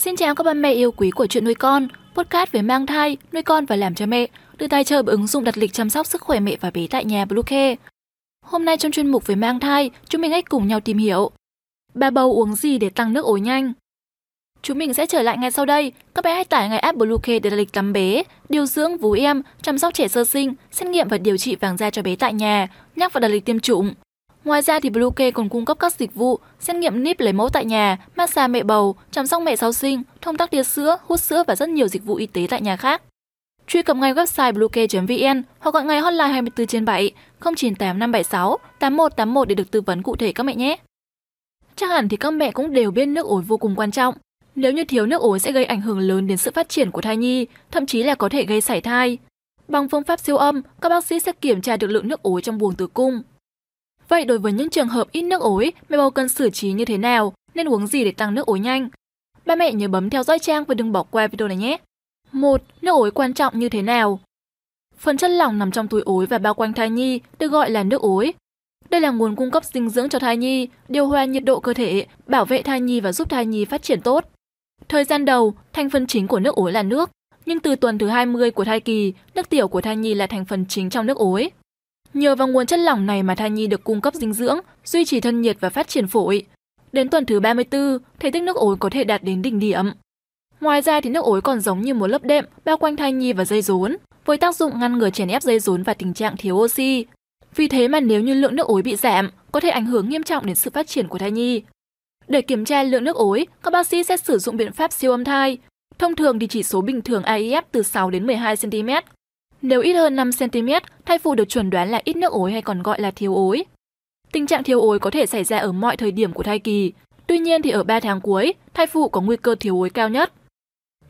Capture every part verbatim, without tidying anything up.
Xin chào các ba mẹ yêu quý của Chuyện Nuôi Con, podcast về mang thai, nuôi con và làm cha mẹ, được tài trợ bởi ứng dụng đặt lịch chăm sóc sức khỏe mẹ và bé tại nhà Bluekey. Hôm nay trong chuyên mục về mang thai, chúng mình hãy cùng nhau tìm hiểu bà bầu uống gì để tăng nước ối nhanh. Chúng mình sẽ trở lại ngay sau đây. Các bé hãy tải ngay app Bluekey để đặt lịch tắm bé, điều dưỡng vú em, chăm sóc trẻ sơ sinh, xét nghiệm và điều trị vàng da cho bé tại nhà, nhắc và đặt lịch tiêm chủng. Ngoài ra thì Bluekey còn cung cấp các dịch vụ xét nghiệm níp lấy mẫu tại nhà, massage mẹ bầu, chăm sóc mẹ sau sinh, thông tắc tia sữa, hút sữa và rất nhiều dịch vụ y tế tại nhà khác. Truy cập ngay website bluekey chấm vn hoặc gọi ngay hotline hai mươi bốn trên bảy không chín tám năm bảy sáu tám một tám một để được tư vấn cụ thể các mẹ nhé. Chắc hẳn thì các mẹ cũng đều biết nước ối vô cùng quan trọng. Nếu như thiếu nước ối sẽ gây ảnh hưởng lớn đến sự phát triển của thai nhi, thậm chí là có thể gây sảy thai. Bằng phương pháp siêu âm, các bác sĩ sẽ kiểm tra được lượng nước ối trong buồng tử cung. Vậy đối với những trường hợp ít nước ối, mẹ bầu cần xử trí như thế nào, nên uống gì để tăng nước ối nhanh? Ba mẹ nhớ bấm theo dõi trang và đừng bỏ qua video này nhé. một. Nước ối quan trọng như thế nào? Phần chất lỏng nằm trong túi ối và bao quanh thai nhi được gọi là nước ối. Đây là nguồn cung cấp dinh dưỡng cho thai nhi, điều hòa nhiệt độ cơ thể, bảo vệ thai nhi và giúp thai nhi phát triển tốt. Thời gian đầu, thành phần chính của nước ối là nước, nhưng từ tuần thứ hai mươi của thai kỳ, nước tiểu của thai nhi là thành phần chính trong nước ối. Nhờ vào nguồn chất lỏng này mà thai nhi được cung cấp dinh dưỡng, duy trì thân nhiệt và phát triển phổi. Đến tuần thứ ba mươi tư, thể tích nước ối có thể đạt đến đỉnh điểm. Ngoài ra thì nước ối còn giống như một lớp đệm bao quanh thai nhi và dây rốn, với tác dụng ngăn ngừa chèn ép dây rốn và tình trạng thiếu oxy. Vì thế mà nếu như lượng nước ối bị giảm, có thể ảnh hưởng nghiêm trọng đến sự phát triển của thai nhi. Để kiểm tra lượng nước ối, các bác sĩ sẽ sử dụng biện pháp siêu âm thai. Thông thường thì chỉ số bình thường a i ép từ sáu đến mười hai xen-ti-mét. Nếu ít hơn năm xen-ti-mét, thai phụ được chuẩn đoán là ít nước ối hay còn gọi là thiếu ối. Tình trạng thiếu ối có thể xảy ra ở mọi thời điểm của thai kỳ. Tuy nhiên thì ở ba tháng cuối, thai phụ có nguy cơ thiếu ối cao nhất.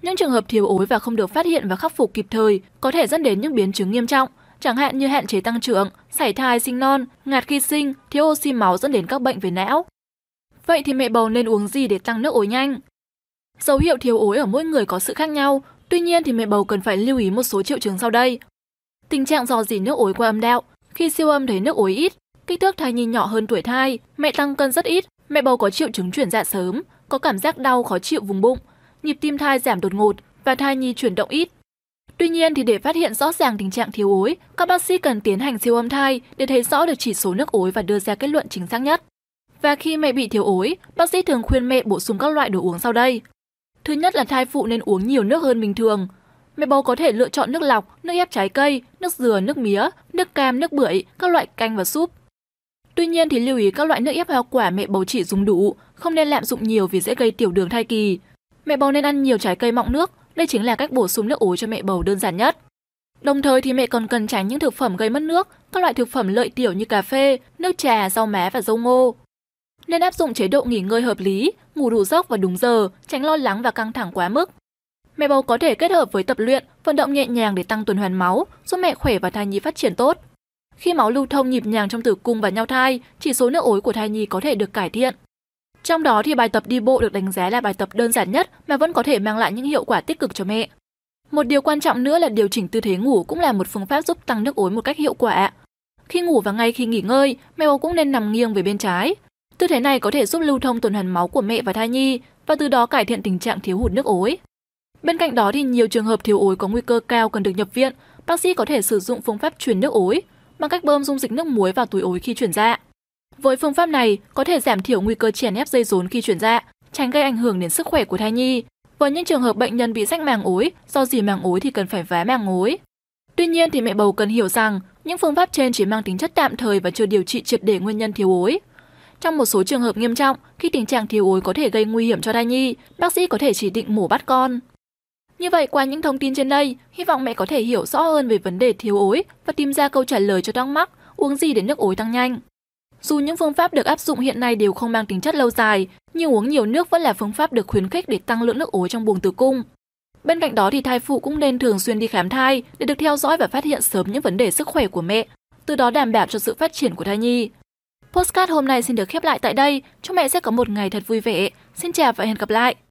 Những trường hợp thiếu ối và không được phát hiện và khắc phục kịp thời có thể dẫn đến những biến chứng nghiêm trọng, chẳng hạn như hạn chế tăng trưởng, sảy thai sinh non, ngạt khi sinh, thiếu oxy máu dẫn đến các bệnh về não. Vậy thì mẹ bầu nên uống gì để tăng nước ối nhanh? Dấu hiệu thiếu ối ở mỗi người có sự khác nhau, tuy nhiên thì mẹ bầu cần phải lưu ý một số triệu chứng sau đây. Tình trạng rò rỉ nước ối qua âm đạo, khi siêu âm thấy nước ối ít, kích thước thai nhi nhỏ hơn tuổi thai, mẹ tăng cân rất ít, mẹ bầu có triệu chứng chuyển dạ sớm, có cảm giác đau khó chịu vùng bụng, nhịp tim thai giảm đột ngột và thai nhi chuyển động ít. Tuy nhiên thì để phát hiện rõ ràng tình trạng thiếu ối, các bác sĩ cần tiến hành siêu âm thai để thấy rõ được chỉ số nước ối và đưa ra kết luận chính xác nhất. Và khi mẹ bị thiếu ối, bác sĩ thường khuyên mẹ bổ sung các loại đồ uống sau đây. Thứ nhất là thai phụ nên uống nhiều nước hơn bình thường. Mẹ bầu có thể lựa chọn nước lọc, nước ép trái cây, nước dừa, nước mía, nước cam, nước bưởi, các loại canh và súp. Tuy nhiên thì lưu ý các loại nước ép hoa quả mẹ bầu chỉ dùng đủ, không nên lạm dụng nhiều vì dễ gây tiểu đường thai kỳ. Mẹ bầu nên ăn nhiều trái cây mọng nước, đây chính là cách bổ sung nước ối cho mẹ bầu đơn giản nhất. Đồng thời thì mẹ còn cần tránh những thực phẩm gây mất nước, các loại thực phẩm lợi tiểu như cà phê, nước trà, rau má và dâu ngô. Nên áp dụng chế độ nghỉ ngơi hợp lý, ngủ đủ giấc và đúng giờ, tránh lo lắng và căng thẳng quá mức. Mẹ bầu có thể kết hợp với tập luyện, vận động nhẹ nhàng để tăng tuần hoàn máu, giúp mẹ khỏe và thai nhi phát triển tốt. Khi máu lưu thông nhịp nhàng trong tử cung và nhau thai, chỉ số nước ối của thai nhi có thể được cải thiện. Trong đó thì bài tập đi bộ được đánh giá là bài tập đơn giản nhất mà vẫn có thể mang lại những hiệu quả tích cực cho mẹ. Một điều quan trọng nữa là điều chỉnh tư thế ngủ cũng là một phương pháp giúp tăng nước ối một cách hiệu quả. Khi ngủ và ngay khi nghỉ ngơi, mẹ bầu cũng nên nằm nghiêng về bên trái. Tư thế này có thể giúp lưu thông tuần hoàn máu của mẹ và thai nhi và từ đó cải thiện tình trạng thiếu hụt nước ối. Bên cạnh đó thì nhiều trường hợp thiếu ối có nguy cơ cao cần được nhập viện, bác sĩ có thể sử dụng phương pháp truyền nước ối bằng cách bơm dung dịch nước muối vào túi ối khi chuyển dạ. Với phương pháp này có thể giảm thiểu nguy cơ chèn ép dây rốn khi chuyển dạ, tránh gây ảnh hưởng đến sức khỏe của thai nhi. Với những trường hợp bệnh nhân bị rách màng ối, do rỉ màng ối thì cần phải vá màng ối. Tuy nhiên thì mẹ bầu cần hiểu rằng những phương pháp trên chỉ mang tính chất tạm thời và chưa điều trị triệt để nguyên nhân thiếu ối. Trong một số trường hợp nghiêm trọng, khi tình trạng thiếu ối có thể gây nguy hiểm cho thai nhi, bác sĩ có thể chỉ định mổ bắt con. Như vậy, qua những thông tin trên đây, hy vọng mẹ có thể hiểu rõ hơn về vấn đề thiếu ối và tìm ra câu trả lời cho thắc mắc uống gì để nước ối tăng nhanh. Dù những phương pháp được áp dụng hiện nay đều không mang tính chất lâu dài, nhưng uống nhiều nước vẫn là phương pháp được khuyến khích để tăng lượng nước ối trong buồng tử cung. Bên cạnh đó thì thai phụ cũng nên thường xuyên đi khám thai để được theo dõi và phát hiện sớm những vấn đề sức khỏe của mẹ, từ đó đảm bảo cho sự phát triển của thai nhi. Podcast hôm nay xin được khép lại tại đây. Chúc mẹ sẽ có một ngày thật vui vẻ. Xin chào và hẹn gặp lại.